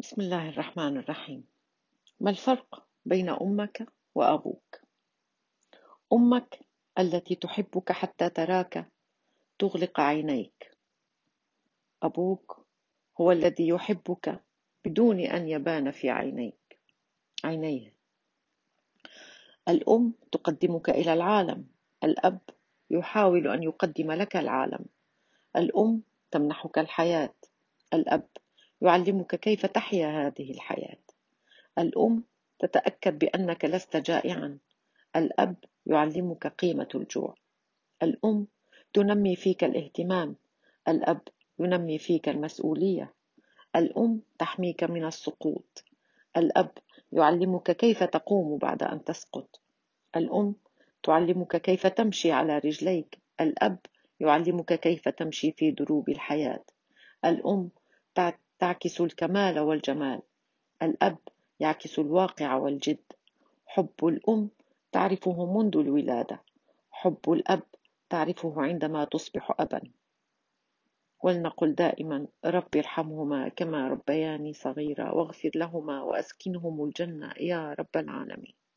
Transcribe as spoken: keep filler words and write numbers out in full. بسم الله الرحمن الرحيم. ما الفرق بين أمك وأبوك؟ أمك التي تحبك حتى تراك تغلق عينيك، أبوك هو الذي يحبك بدون أن يبان في عينيك عينيه. الأم تقدمك إلى العالم، الأب يحاول أن يقدم لك العالم. الأم تمنحك الحياة، الأب يعلمك كيف تحيا هذه الحياة. الأم تتأكد بأنك لست جائعا، الأب يعلمك قيمة الجوع. الأم تنمي فيك الاهتمام، الأب ينمي فيك المسؤولية. الأم تحميك من السقوط، الأب يعلمك كيف تقوم بعد أن تسقط. الأم تعلمك كيف تمشي على رجليك، الأب يعلمك كيف تمشي في دروب الحياة. الأم تعكس الكمال والجمال، الأب يعكس الواقع والجد. حب الأم تعرفه منذ الولادة، حب الأب تعرفه عندما تصبح أبا. ولنقل دائما: رب ارحمهما كما ربياني صغيرا، واغفر لهما وأسكنهم الجنة يا رب العالمين.